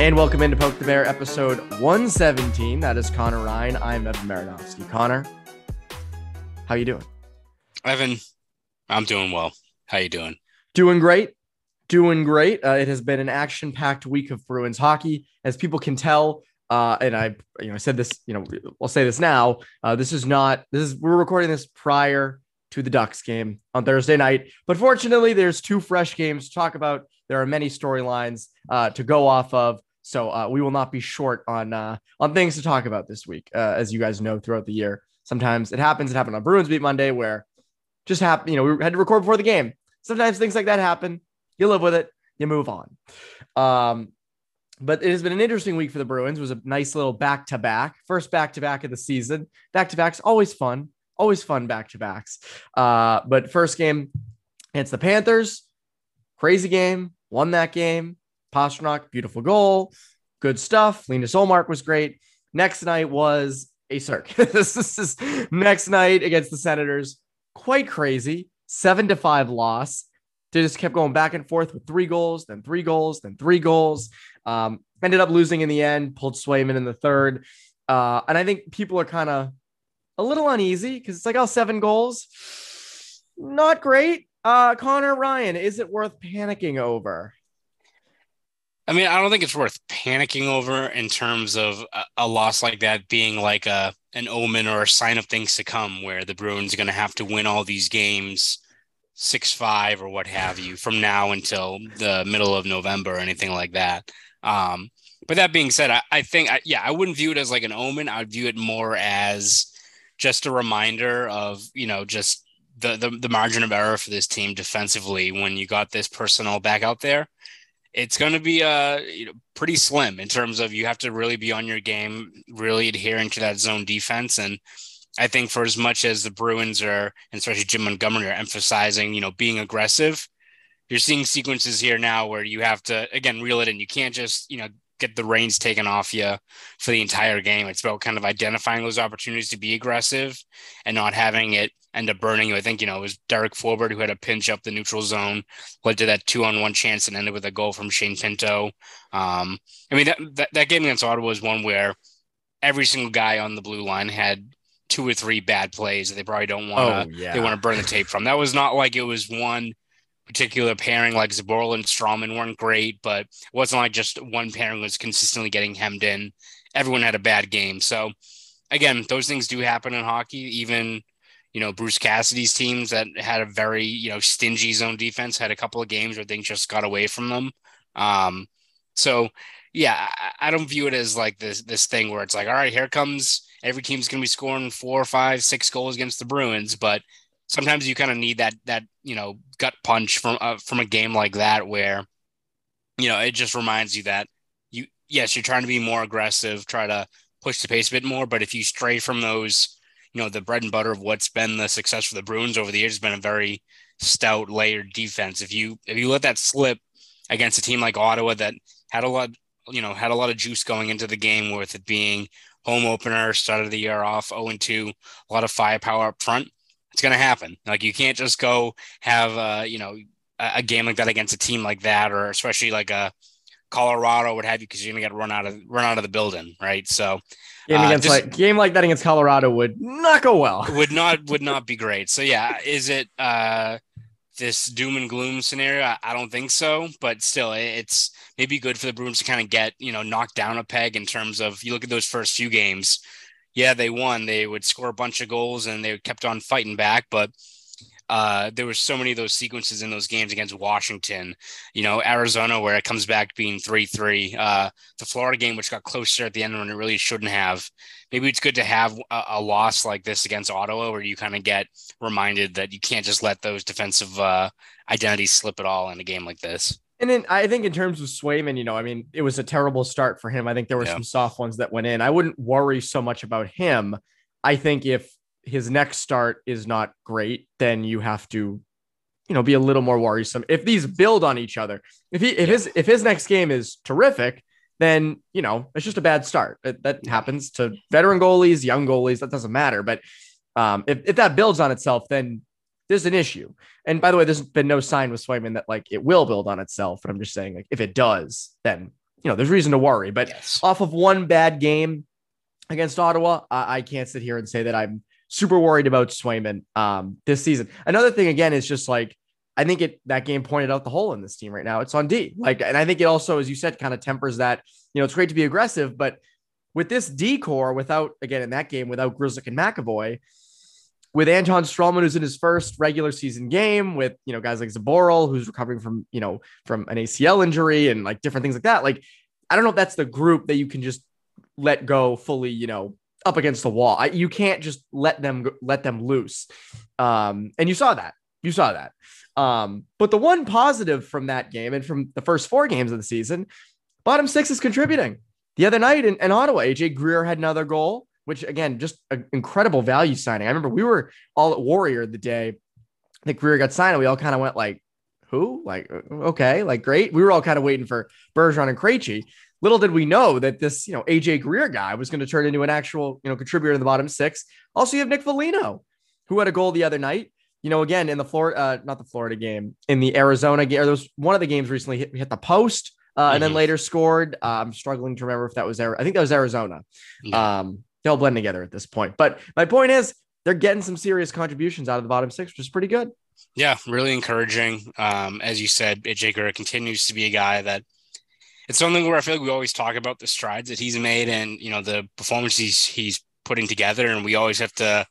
And welcome into Poke the Bear, episode 117. That is Connor Ryan. I'm Evan Maranowski. Connor, how you doing? Evan, I'm doing well. How you doing? Doing great. It has been an action-packed week of Bruins hockey, as people can tell. I'll say this now. We're recording this prior to the Ducks game on Thursday night, but fortunately, there's two fresh games to talk about. There are many storylines to go off of. So we will not be short on things to talk about this week. As you guys know, throughout the year, sometimes it happens. It happened on Bruins Beat Monday, where just happened. We had to record before the game. Sometimes things like that happen. You live with it. You move on. But it has been an interesting week for the Bruins. It was a nice little back-to-back, first back-to-back of the season. Back-to-backs always fun back-to-backs. But first game against the Panthers, crazy game. Won that game. Pastrnak, beautiful goal. Good stuff. Linus Ullmark was great. Next night was a circus. This is next night against the Senators. Quite crazy. 7-5 loss. They just kept going back and forth with 3 goals, then 3 goals, then 3 goals. Ended up losing in the end. Pulled Swayman in the third. And I think people are kind of a little uneasy because it's like, 7 goals. Not great. Connor Ryan, is it worth panicking over? I mean, I don't think it's worth panicking over in terms of a loss like that being like an omen or a sign of things to come, where the Bruins are going to have to win all these games 6-5 or what have you from now until the middle of November or anything like that. But that being said, I think I wouldn't view it as like an omen. I would view it more as just a reminder of, just the margin of error for this team defensively. When you got this personnel back out there, it's going to be pretty slim in terms of you have to really be on your game, really adhering to that zone defense. And I think for as much as the Bruins are, and especially Jim Montgomery, are emphasizing, being aggressive, you're seeing sequences here now where you have to, again, reel it in. You can't just, get the reins taken off you for the entire game. It's about kind of identifying those opportunities to be aggressive and not having it end up burning you. I think, it was Derek Forbert who had a pinch up the neutral zone, led to that 2-on-1 chance and ended with a goal from Shane Pinto. That game against Ottawa was one where every single guy on the blue line had 2 or 3 bad plays that they probably don't want to, they want to burn the tape from. That was not like it was one particular pairing, like Zboril and Strawman weren't great, but it wasn't like just one pairing was consistently getting hemmed in. Everyone had a bad game. So again, those things do happen in hockey. Even, Bruce Cassidy's teams that had a very, stingy zone defense had a couple of games where things just got away from them. I don't view it as like this thing where it's like, all right, here comes every team's going to be scoring 4, 5, 6 goals against the Bruins. But sometimes you kind of need that gut punch from a game like that, where, it just reminds you that you're trying to be more aggressive, try to push the pace a bit more. But if you stray from those, the bread and butter of what's been the success for the Bruins over the years has been a very stout, layered defense. If you let that slip against a team like Ottawa that had a lot of juice going into the game, with it being home opener, started the year off 0-2, a lot of firepower up front, it's going to happen. Like, you can't just go have a game like that against a team like that, or especially like a Colorado, what have you, because you're going to get run out of the building, right? So game like that against Colorado would not go well. would not be great. So yeah, is it this doom and gloom scenario? I don't think so, but still, it's maybe good for the Bruins to kind of get, knocked down a peg in terms of, you look at those first few games. Yeah, they won. They would score a bunch of goals and they kept on fighting back, but there were so many of those sequences in those games against Washington, Arizona, where it comes back being 3-3, the Florida game, which got closer at the end when it really shouldn't have. Maybe it's good to have a loss like this against Ottawa, where you kind of get reminded that you can't just let those defensive identities slip at all in a game like this. And then I think in terms of Swayman, it was a terrible start for him. I think there were some soft ones that went in. I wouldn't worry so much about him. I think if his next start is not great, then you have to, be a little more worrisome. If these build on each other, if his next game is terrific, then, it's just a bad start. That happens to veteran goalies, young goalies, that doesn't matter. But if that builds on itself, then there's an issue. And by the way, there's been no sign with Swayman that it will build on itself. But I'm just saying, if it does, then, there's reason to worry, but off of one bad game against Ottawa, I can't sit here and say that I'm super worried about Swayman this season. Another thing, again, is just I think that game pointed out the hole in this team right now. It's on D. And I think it also, as you said, kind of tempers that, it's great to be aggressive, but with this D core, without Grzelcyk and McAvoy, with Anton Strålman, who's in his first regular season game, with, guys like Zaboral, who's recovering from, from an ACL injury and different things like that. I don't know if that's the group that you can just let go fully, up against the wall. You can't just let them loose. And you saw that. But the one positive from that game and from the first four games of the season, bottom six is contributing. The other night in Ottawa, AJ Greer had another goal, which again, just an incredible value signing. I remember we were all at Warrior the day that Greer got signed. And we all kind of went who? Okay. Great. We were all kind of waiting for Bergeron and Krejci. Little did we know that this, AJ Greer guy was going to turn into an actual, contributor in the bottom six. Also, you have Nick Foligno, who had a goal the other night, again, in the Florida, not the Florida game, in the Arizona game. There was one of the games recently hit the post and then later scored. I'm struggling to remember if that was there. I think that was Arizona. Yeah. They all blend together at this point. But my point is they're getting some serious contributions out of the bottom six, which is pretty good. Yeah, really encouraging. As you said, AJ Greer continues to be a guy that, it's something where I feel like we always talk about the strides that he's made and, the performances he's putting together. And we always have to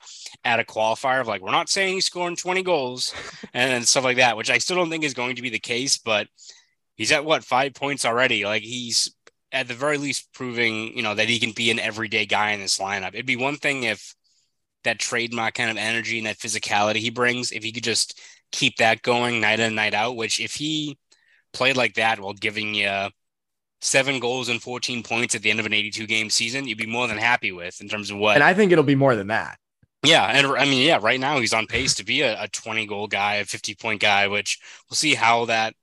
add a qualifier of we're not saying he's scoring 20 goals and stuff like that, which I still don't think is going to be the case, but he's at 5 points already. He's at the very least proving, that he can be an everyday guy in this lineup. It'd be one thing if that trademark kind of energy and that physicality he brings, if he could just keep that going night in and night out, which if he played like that while giving you 7 goals and 14 points at the end of an 82-game season, you'd be more than happy with in terms of what. And I think it'll be more than that. Yeah. And right now he's on pace to be a 20-goal guy, a 50-point guy, which we'll see how that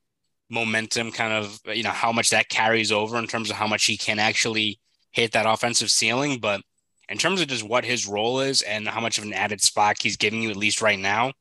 momentum kind of, how much that carries over in terms of how much he can actually hit that offensive ceiling. But in terms of just what his role is and how much of an added spot he's giving you, at least right now,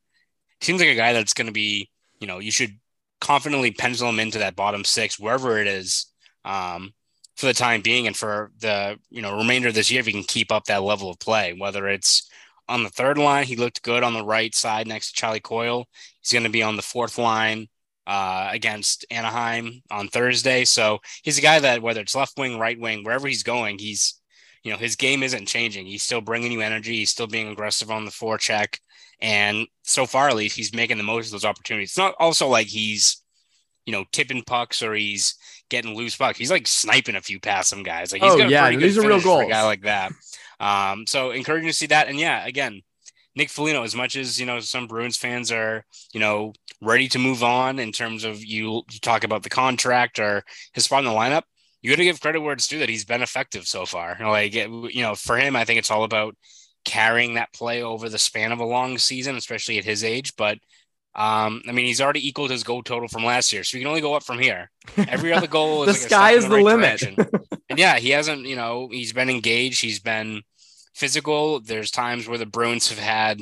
seems like a guy that's going to be, you should confidently pencil him into that bottom six, wherever it is. For the time being and for the, remainder of this year, if he can keep up that level of play, whether it's on the third line, he looked good on the right side next to Charlie Coyle. He's going to be on the fourth line against Anaheim on Thursday. So he's a guy that whether it's left wing, right wing, wherever he's going, he's, his game isn't changing. He's still bringing you energy. He's still being aggressive on the forecheck. And so far, at least he's making the most of those opportunities. It's not also he's, tipping pucks or he's getting loose pucks. He's sniping a few past some guys. He's got a pretty good finish real goals for a guy like that. So encouraging to see that. And again, Nick Foligno, as much as, some Bruins fans are, ready to move on in terms of you talk about the contract or his spot in the lineup, you got to give credit where it's due that he's been effective so far. For him, I think it's all about carrying that play over the span of a long season, especially at his age. But he's already equaled his goal total from last year, so he can only go up from here. Every other goal is the sky is the limit. And he hasn't, he's been engaged. He's been physical. There's times where the Bruins have had,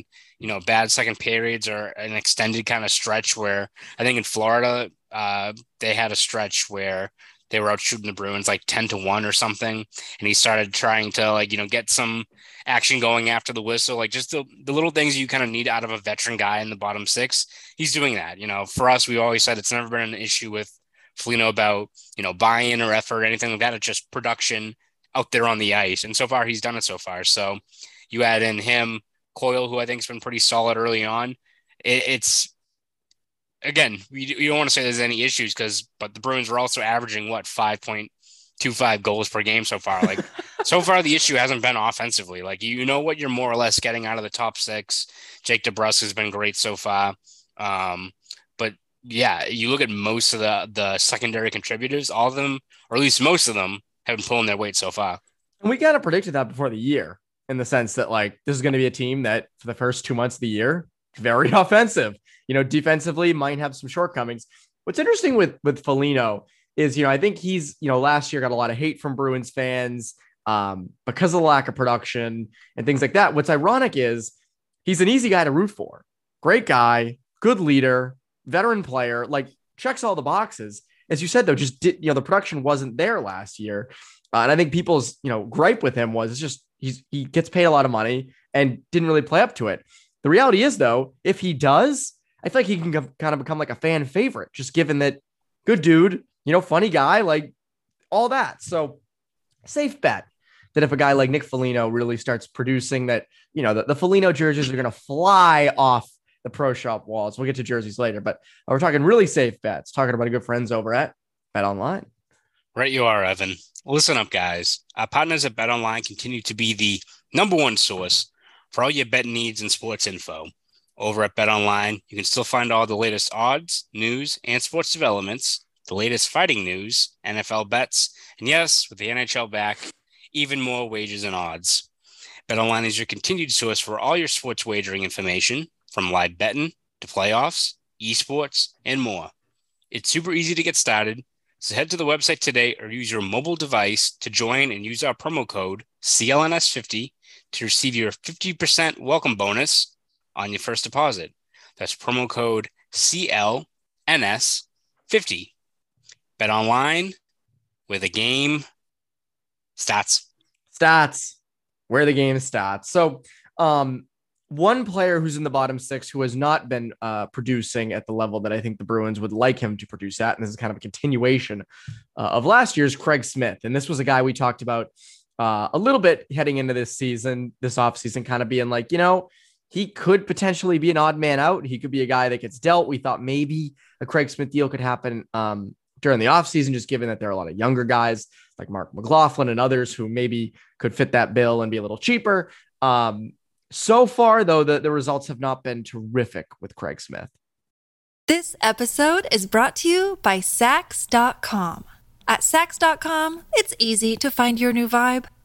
bad second periods or an extended kind of stretch where I think in Florida, they had a stretch where They were out shooting the Bruins like 10-1 or something. And he started trying to get some action going after the whistle, like just the little things you kind of need out of a veteran guy in the bottom six. He's doing that. For us, we always said it's never been an issue with Foligno about, buy-in or effort, anything like that. It's just production out there on the ice. And so far he's done it so far. So you add in him, Coyle, who I think has been pretty solid early on. It's again, you don't want to say there's any issues but the Bruins are also averaging 5.25 goals per game so far. So far the issue hasn't been offensively. What you're more or less getting out of the top six. Jake DeBrusk has been great so far. But you look at most of the secondary contributors, all of them, or at least most of them, have been pulling their weight so far. And we kind of predicted that before the year, in the sense that this is going to be a team that for the first 2 months of the year, very offensive, defensively might have some shortcomings. What's interesting with Foligno is, I think he's, last year got a lot of hate from Bruins fans because of the lack of production and things like that. What's ironic is he's an easy guy to root for. Great guy, good leader, veteran player, checks all the boxes. As you said, though, just the production wasn't there last year. And I think people's, gripe with him was it's just, he gets paid a lot of money and didn't really play up to it. The reality is, though, if he does, I feel like he can kind of become a fan favorite, just given that good dude, funny guy, all that. So safe bet that if a guy like Nick Foligno really starts producing that, the Foligno jerseys are going to fly off the pro shop walls. We'll get to jerseys later, but we're talking really safe bets, talking about our good friends over at Bet Online. Right you are, Evan. Listen up, guys. Our partners at Bet Online continue to be the number one source for all your bet needs and sports info. Over at Bet Online, you can still find all the latest odds, news, and sports developments, the latest fighting news, NFL bets, and yes, with the NHL back, even more wagers and odds. Bet Online is your continued source for all your sports wagering information, from live betting to playoffs, esports, and more. It's super easy to get started, so head to the website today or use your mobile device to join and use our promo code CLNS50 to receive your 50% welcome bonus on your first deposit. That's promo code CLNS50. Bet Online, where the game starts. Where the game starts. So, one player who's in the bottom six who has not been producing at the level that I think the Bruins would like him to produce at, and this is kind of a continuation of last year's, Craig Smith. And this was a guy we talked about a little bit heading into this season, this offseason, kind of being he could potentially be an odd man out. He could be a guy that gets dealt. We thought maybe a Craig Smith deal could happen during the offseason, just given that there are a lot of younger guys like Mark McLaughlin and others who maybe could fit that bill and be a little cheaper. So far, though, the results have not been terrific with Craig Smith. This episode is brought to you by Saks.com. At Saks.com, it's easy to find your new vibe.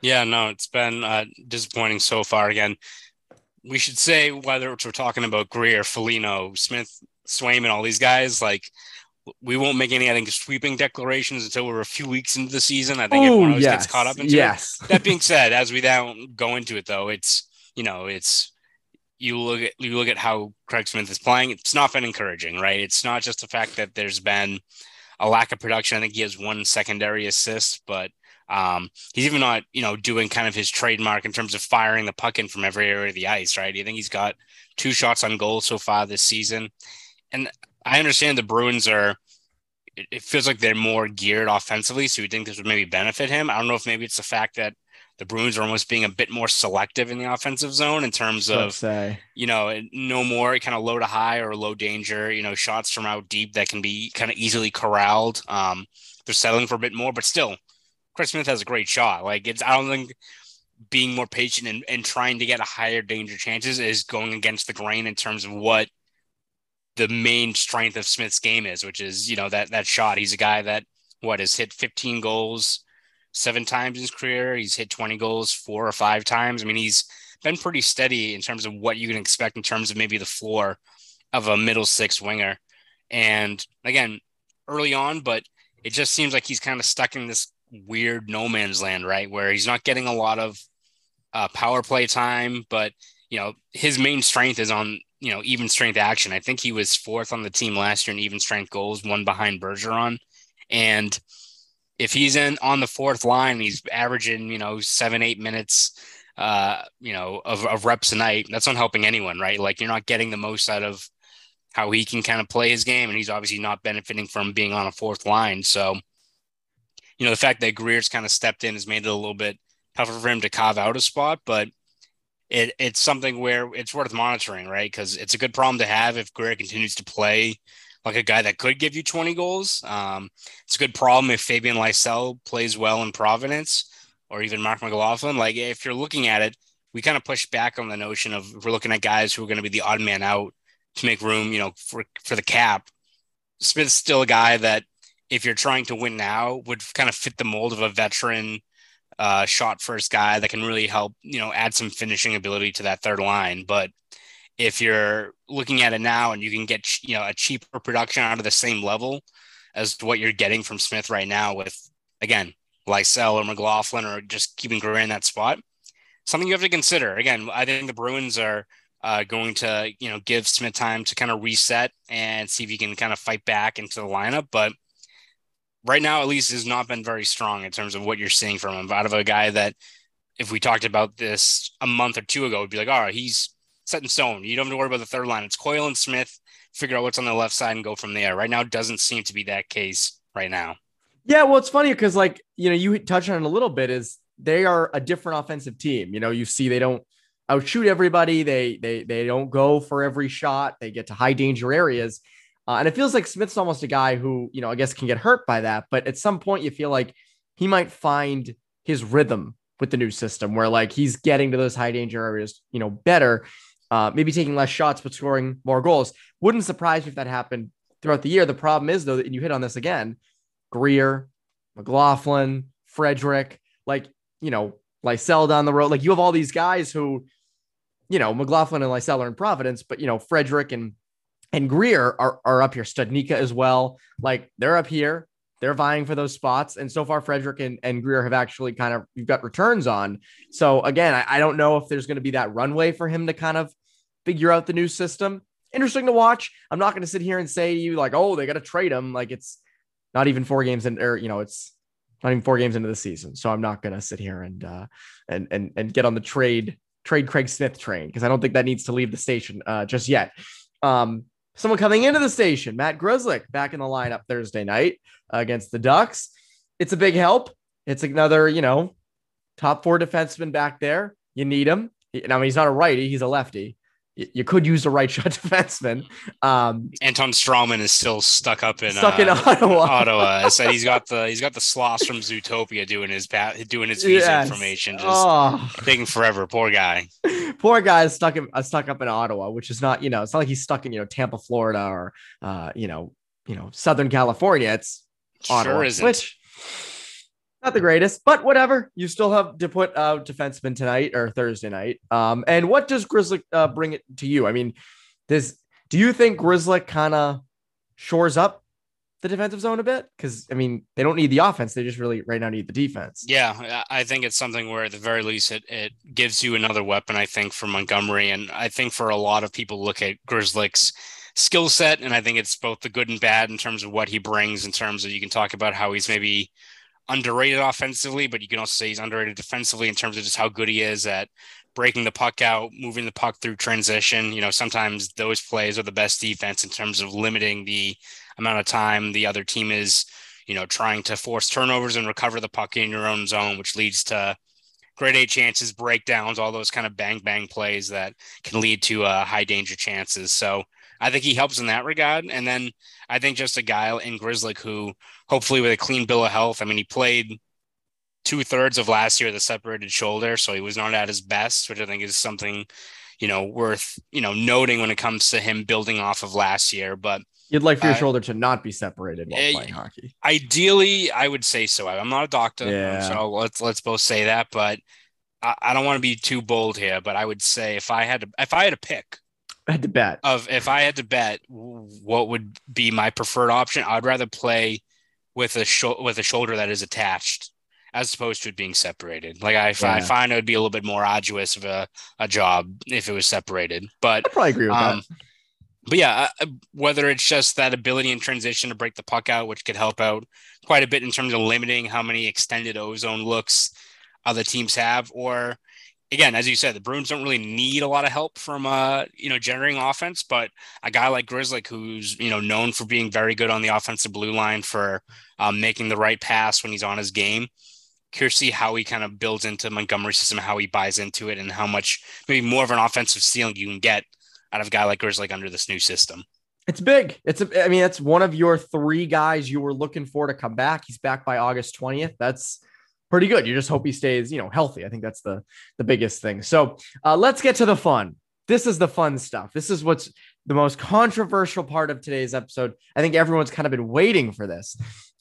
Yeah, no, it's been disappointing so far. Again, we should say, whether we're talking about Greer, Foligno, Smith, Swayman, all these guys, we won't make any, I think, sweeping declarations until we're a few weeks into the season. I think everyone always gets caught up into it. That being said, as we now go into it, though, you look at how Craig Smith is playing. It's not been encouraging, right? It's not just the fact that there's been a lack of production. I think he has one secondary assist, but he's even not, doing kind of his trademark in terms of firing the puck in from every area of the ice, right? I think he's got 2 shots on goal so far this season. And I understand the Bruins it feels like they're more geared offensively, so you think this would maybe benefit him. I don't know if maybe it's the fact that the Bruins are almost being a bit more selective in the offensive zone in terms of, you know, no more kind of low to high or low danger, you know, shots from out deep that can be kind of easily corralled. They're settling for a bit more, but still, Chris Smith has a great shot. Like, it's, I don't think being more patient and trying to get a higher danger chances is going against the grain in terms of what the main strength of Smith's game is, which is, you know, that shot. He's a guy that has hit 15 goals 7 times in his career. He's hit 20 goals 4 or 5 times. I mean, he's been pretty steady in terms of what you can expect in terms of maybe the floor of a middle six winger. And again, early on, but it just seems like he's kind of stuck in this weird no man's land, right? Where he's not getting a lot of power play time, but, you know, his main strength is on, you know, even strength action. I think he was 4th on the team last year in even strength goals, one behind Bergeron. And if he's on the 4th line, he's averaging, you know, 7-8 minutes, you know, of reps a night. That's not helping anyone, right? Like, you're not getting the most out of how he can kind of play his game. And he's obviously not benefiting from being on a 4th line. So, you know, the fact that Greer's kind of stepped in has made it a little bit tougher for him to carve out a spot, but it's something where it's worth monitoring, right? Because it's a good problem to have if Greer continues to play like a guy that could give you 20 goals. It's a good problem if Fabian Lysell plays well in Providence, or even Mark McLaughlin. Like, if you're looking at it, we kind of push back on the notion of, if we're looking at guys who are going to be the odd man out to make room, you know, for the cap. Smith's still a guy that, if you're trying to win now, would kind of fit the mold of a veteran shot first guy that can really help, you know, add some finishing ability to that third line. But if you're looking at it now and you can get, you know, a cheaper production out of the same level as what you're getting from Smith right now with, again, Lysell or McLaughlin, or just keeping Greer in that spot, something you have to consider. Again, I think the Bruins are going to, you know, give Smith time to kind of reset and see if he can kind of fight back into the lineup. But right now, at least, has not been very strong in terms of what you're seeing from him, out of a guy that, if we talked about this a month or two ago, would be like, all right, he's set in stone. You don't have to worry about the third line. It's Coyle and Smith. Figure out what's on the left side and go from there. Right now, it doesn't seem to be that case right now. Yeah, well, it's funny because, like, you know, you touched on it a little bit, is they are a different offensive team. You know, you see they don't outshoot everybody. They don't go for every shot. They get to high danger areas. And it feels like Smith's almost a guy who, you know, I guess can get hurt by that. But at some point you feel like he might find his rhythm with the new system, where, like, he's getting to those high danger areas, you know, better, maybe taking less shots, but scoring more goals. Wouldn't surprise me if that happened throughout the year. The problem is, though, that you hit on this again, Greer, McLaughlin, Frederick, like, you know, Lysell down the road. Like, you have all these guys who, you know, McLaughlin and Lysell are in Providence, but, you know, Frederick and Greer are up here. Studnicka as well. Like, they're up here. They're vying for those spots. And so far, Frederick and Greer have actually kind of, you've got returns on. So again, I don't know if there's going to be that runway for him to kind of figure out the new system. Interesting to watch. I'm not going to sit here and say to you, like, oh, they got to trade him. Like, it's not even 4 games in, or, you know, it's not even 4 games into the season. So I'm not going to sit here and get on the trade Craig Smith train, because I don't think that needs to leave the station just yet. Someone coming into the station, Matt Grzelcyk, back in the lineup Thursday night against the Ducks. It's a big help. It's another, you know, top 4 defenseman back there. You need him. I mean, he's not a righty. He's a lefty. You could use a right shot defenseman. Anton Strawman is still stuck in Ottawa. Ottawa. So he's got the sloss from Zootopia doing his visa information. Taking forever. Poor guy. Poor guy is stuck up in Ottawa, which is not, you know, it's not like he's stuck in, you know, Tampa, Florida, or, you know, Southern California. It's Ottawa, sure isn't. Which not the greatest, but whatever. You still have to put out defenseman tonight or Thursday night. And what does Grzelcyk bring it to you? I mean, do you think Grzelcyk kind of shores up the defensive zone a bit? Because, I mean, they don't need the offense. They just really right now need the defense. Yeah, I think it's something where, at the very least, it gives you another weapon, I think, for Montgomery. And I think for a lot of people look at Grzelcyk's skill set, and I think it's both the good and bad in terms of what he brings, in terms of, you can talk about how he's maybe underrated offensively, but you can also say he's underrated defensively in terms of just how good he is at breaking the puck out, moving the puck through transition. You know, sometimes those plays are the best defense in terms of limiting the amount of time the other team is, you know, trying to force turnovers and recover the puck in your own zone, which leads to grade A chances, breakdowns, all those kind of bang plays that can lead to high danger chances. So I think he helps in that regard. And then I think just a guy in Grzelcyk who hopefully with a clean bill of health, I mean, he played 2/3 of last year with a separated shoulder. So he was not at his best, which I think is something, you know, worth, you know, noting when it comes to him building off of last year. But you'd like for your shoulder to not be separated while playing hockey. Ideally, I would say so. I'm not a doctor, so let's both say that. But I don't want to be too bold here. But I would say if I had to bet what would be my preferred option, I'd rather play with a shoulder that is attached as opposed to it being separated. Like I find it would be a little bit more arduous of a job if it was separated. But I probably agree with that. But yeah, whether it's just that ability in transition to break the puck out, which could help out quite a bit in terms of limiting how many extended ozone looks other teams have, or again, as you said, the Bruins don't really need a lot of help from generating offense, but a guy like Grzelcyk, who's, you know, known for being very good on the offensive blue line for making the right pass when he's on his game. Curious to see how he kind of builds into Montgomery's system, how he buys into it, and how much maybe more of an offensive ceiling you can get out of a guy like Grzelcyk under this new system. It's big. It's one of your three guys you were looking for to come back. He's back by August 20th. That's pretty good. You just hope he stays, you know, healthy. I think that's the biggest thing. So let's get to the fun. This is the fun stuff. This is what's the most controversial part of today's episode. I think everyone's kind of been waiting for this.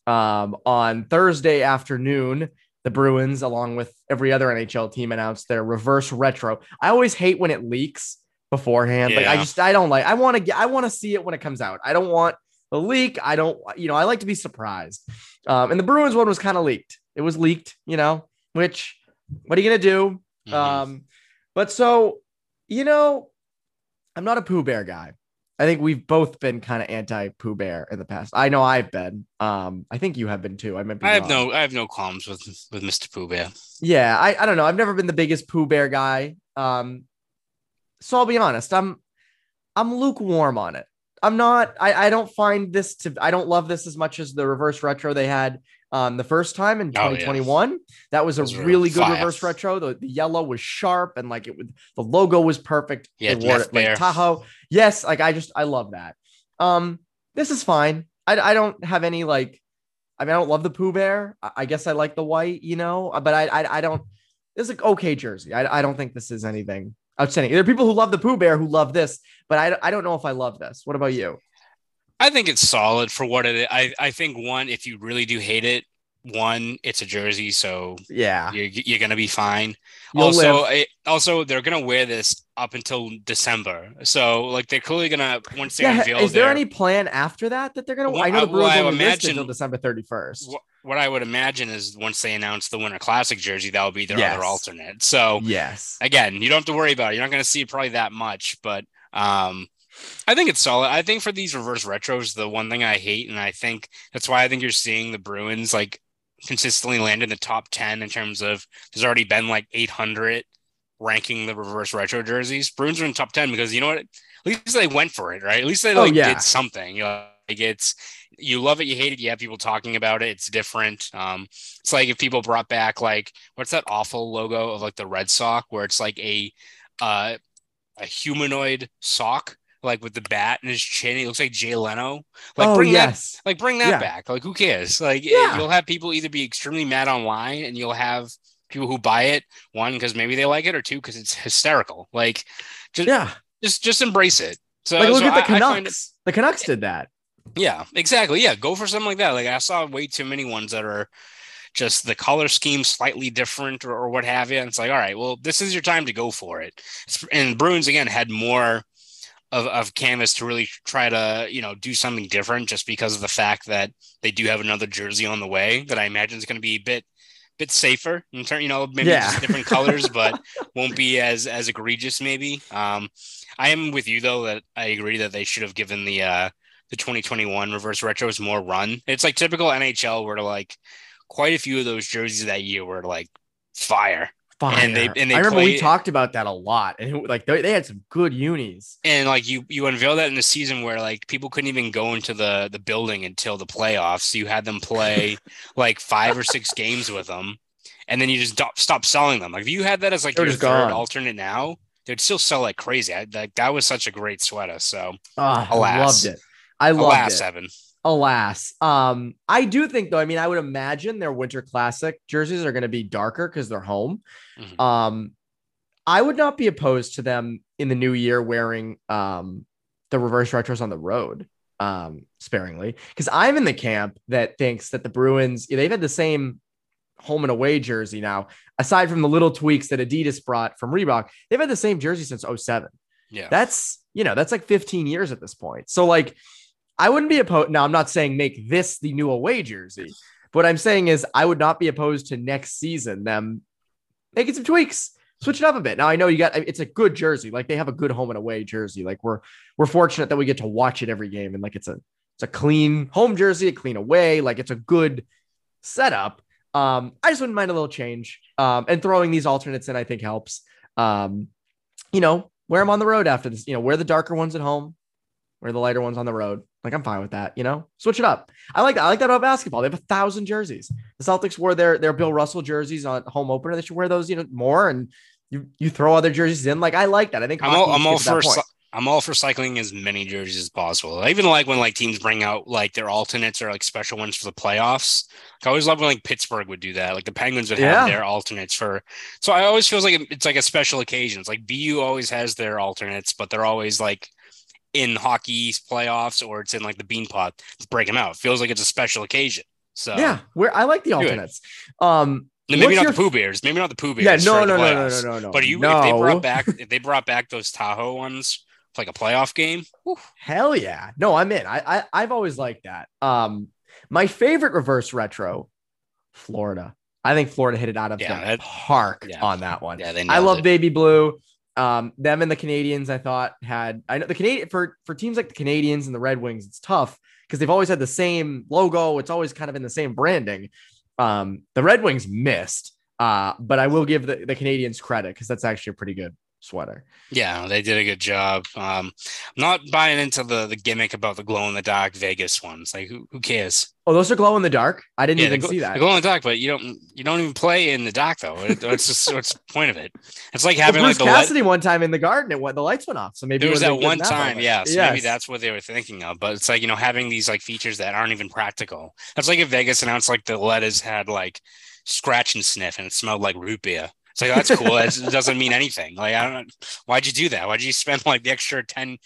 On Thursday afternoon, the Bruins, along with every other NHL team, announced their reverse retro. I always hate when it leaks beforehand. Yeah. Like I don't like, I want to see it when it comes out. I don't want the leak. I like to be surprised. And the Bruins one was kind of leaked. It was leaked, you know, which, what are you going to do? Mm-hmm. But so, you know, I'm not a Pooh Bear guy. I think we've both been kind of anti Pooh Bear in the past. I know I've been. I think you have been too. I have no qualms with Mr. Pooh Bear. Yeah, I don't know. I've never been the biggest Pooh Bear guy. So I'll be honest. I'm lukewarm on it. I'm not. I don't find this to. I don't love this as much as the reverse retro they had the first time in 2021. Yeah. That was a really good reverse retro. The yellow was sharp and like it would. The logo was perfect. Yeah, they wore it like Tahoe. Yes, like I love that. This is fine. I don't have any like. I mean, I don't love the Pooh Bear. I guess I like the white, you know. But I don't. It's like okay jersey. I don't think this is anything outstanding. There are people who love the Pooh Bear who love this, but I don't know if I love this. What about you? I think it's solid for what it is. I think one, if you really do hate it, it's a jersey, so yeah, you're gonna be fine. Also, they're gonna wear this up until December, so like they're clearly gonna once they unveil. Is there any plan after that they're gonna? Well, I know the Bruins only listed until December 31st. What I would imagine is once they announce the Winter Classic jersey, that'll be their other alternate. So yes, again, you don't have to worry about it. You're not going to see probably that much, but I think it's solid. I think for these reverse retros, the one thing I hate, and I think that's why I think you're seeing the Bruins like consistently land in the top 10 in terms of there's already been like 800 ranking the reverse retro jerseys. Bruins are in the top 10 because you know what? At least they went for it, right? At least they did something. You know, like it's. You love it, you hate it, you have people talking about it, it's different. It's like if people brought back like what's that awful logo of like the Red Sox where it's like a humanoid sock like with the bat and his chin, he looks like Jay Leno. Like bring that back. Like who cares? Like you'll have people either be extremely mad online and you'll have people who buy it, one, because maybe they like it, or two, because it's hysterical. Like just embrace it. So like, look at the Canucks. The Canucks did that. Yeah, exactly. Yeah, go for something like that. Like I saw way too many ones that are just the color scheme slightly different or what have you. And it's like, all right, well, this is your time to go for it. And Bruins again had more of canvas to really try to, you know, do something different just because of the fact that they do have another jersey on the way that I imagine is going to be a bit safer in turn, you know, maybe just different colors, but won't be as egregious. Maybe I am with you though, that I agree that they should have given the 2021 reverse retro is more run. It's like typical NHL where like quite a few of those jerseys that year were like fire. And they I remember we talked about that a lot, and it, like they had some good unis. And like you unveil that in the season where like people couldn't even go into the building until the playoffs. You had them play like 5 or 6 games with them. and then you just stop selling them. Like if you had that as like your third alternate now, they'd still sell like crazy. Like that was such a great sweater. So alas. I loved it. I loved it. Evan. Alas. I do think though, I mean, I would imagine their Winter Classic jerseys are going to be darker because they're home. Mm-hmm. I would not be opposed to them in the new year wearing the reverse retros on the road sparingly, because I'm in the camp that thinks that the Bruins, they've had the same home and away jersey now, aside from the little tweaks that Adidas brought from Reebok, they've had the same jersey since 2007. Yeah. That's like 15 years at this point. So like, I wouldn't be opposed. Now I'm not saying make this the new away jersey. What I'm saying is I would not be opposed to next season, them making some tweaks, switch it up a bit. Now I know it's a good jersey. Like they have a good home and away jersey. Like we're fortunate that we get to watch it every game. And like, it's a clean home jersey, a clean away. Like it's a good setup. I just wouldn't mind a little change. And throwing these alternates in, I think helps. Wear them on the road after this, wear the darker ones at home, wear the lighter ones on the road. Like I'm fine with that, switch it up. I like that about basketball. They have 1,000 jerseys. The Celtics wore their Bill Russell jerseys on home opener. They should wear those, more, and you throw other jerseys in. Like I like that. I think I'm all for cycling as many jerseys as possible. I even like when like teams bring out like their alternates or like special ones for the playoffs. Like, I always love when like Pittsburgh would do that. Like the Penguins would have their alternates for. So I always feels like it's like a special occasion. It's like BU always has their alternates, but they're always like in hockey playoffs or it's in like the Beanpot to break them out. It feels like it's a special occasion. So yeah, I like the alternates. Maybe not the Pooh Bears. Yeah, no. But if they brought back those Tahoe ones, like a playoff game. Whew. Hell yeah. No, I'm in. I've always liked that. My favorite reverse retro, Florida. I think Florida hit it out of the park on that one. Yeah, I love baby blue. Them and the Canadians, I know the Canadian for teams like the Canadians and the Red Wings, it's tough because they've always had the same logo. It's always kind of in the same branding. The Red Wings missed, but I will give the Canadians credit because that's actually pretty good sweater. Yeah, they did a good job. Not buying into the gimmick about the glow in the dark Vegas ones. Like who cares? Oh, those are glow in the dark. I didn't even see that. Glow in the dark, but you don't even play in the dark though. It's just what's the point of it? It's like having Bruce like the Cassidy one time in the garden and the lights went off. So maybe there was that one time. Yeah. So maybe that's what they were thinking of, but it's like, having these like features that aren't even practical. That's like if Vegas announced like the letters had like scratch and sniff and it smelled like root beer. It's like, that's cool. It doesn't mean anything. Like, I don't know. Why'd you do that? Why'd you spend like the extra 10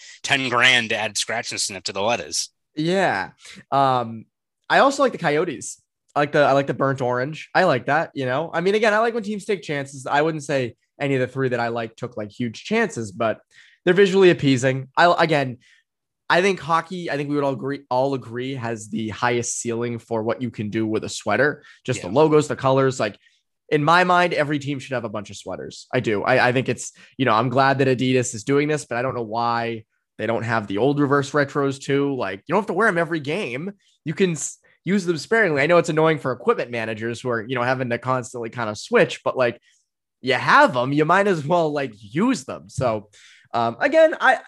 grand to add scratch and sniff to the letters? Yeah. I also like the Coyotes. I like the burnt orange. I like that. I mean, again, I like when teams take chances. I wouldn't say any of the three that I like took like huge chances, but they're visually appeasing. I think hockey, I think we would all agree has the highest ceiling for what you can do with a sweater, just the logos, the colors, like, in my mind, every team should have a bunch of sweaters. I do. I think it's, I'm glad that Adidas is doing this, but I don't know why they don't have the old reverse retros too. Like you don't have to wear them every game. You can use them sparingly. I know it's annoying for equipment managers who are, having to constantly kind of switch, but like you have them, you might as well like use them. So again, I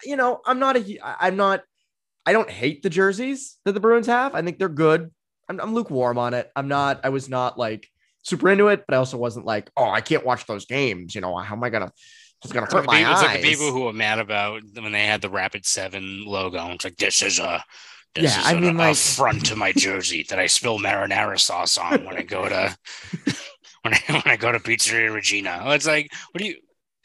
don't hate the jerseys that the Bruins have. I think they're good. I'm lukewarm on it. I was not like super into it, but I also wasn't like, oh, I can't watch those games. How am I gonna? It's gonna hurt my eyes. It's like the people who were mad about when they had the Rapid 7 logo. It's like this is an affront to my jersey that I spill marinara sauce on when I go to when I go to Pizzeria Regina. It's like, what do you?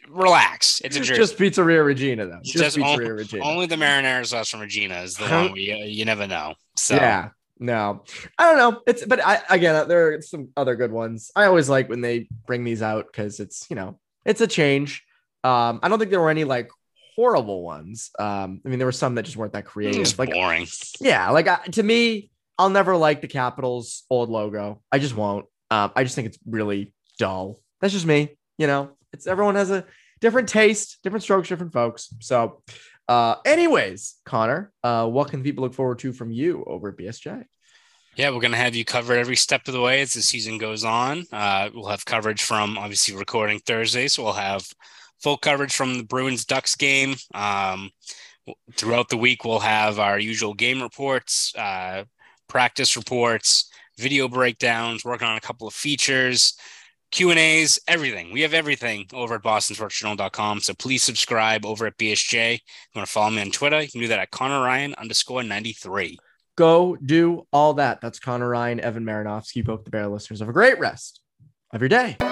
Relax. It's a jersey. Just Pizzeria Regina though. Just Pizzeria Regina. Only the marinara sauce from Regina is the one you never know. So yeah. No, I don't know. There are some other good ones. I always like when they bring these out because it's a change. I don't think there were any like horrible ones. I mean, there were some that just weren't that creative. It's like boring. Yeah. Like to me, I'll never like the Capitals old logo. I just won't. I just think it's really dull. That's just me. It's everyone has a different taste, different strokes, different folks. So anyways, Connor, what can people look forward to from you over at BSJ? Yeah, we're going to have you covered every step of the way as the season goes on. We'll have coverage from obviously recording Thursday. So we'll have full coverage from the Bruins Ducks game. Throughout the week, we'll have our usual game reports, practice reports, video breakdowns, working on a couple of features. Q&As, everything. We have everything over at bostonsportsjournal.com. So please subscribe over at BSJ. If you want to follow me on Twitter, you can do that at ConnorRyan_93. Go do all that. That's Connor Ryan, Evan Maranowski, Poke the Bear listeners. Have a great rest of your day.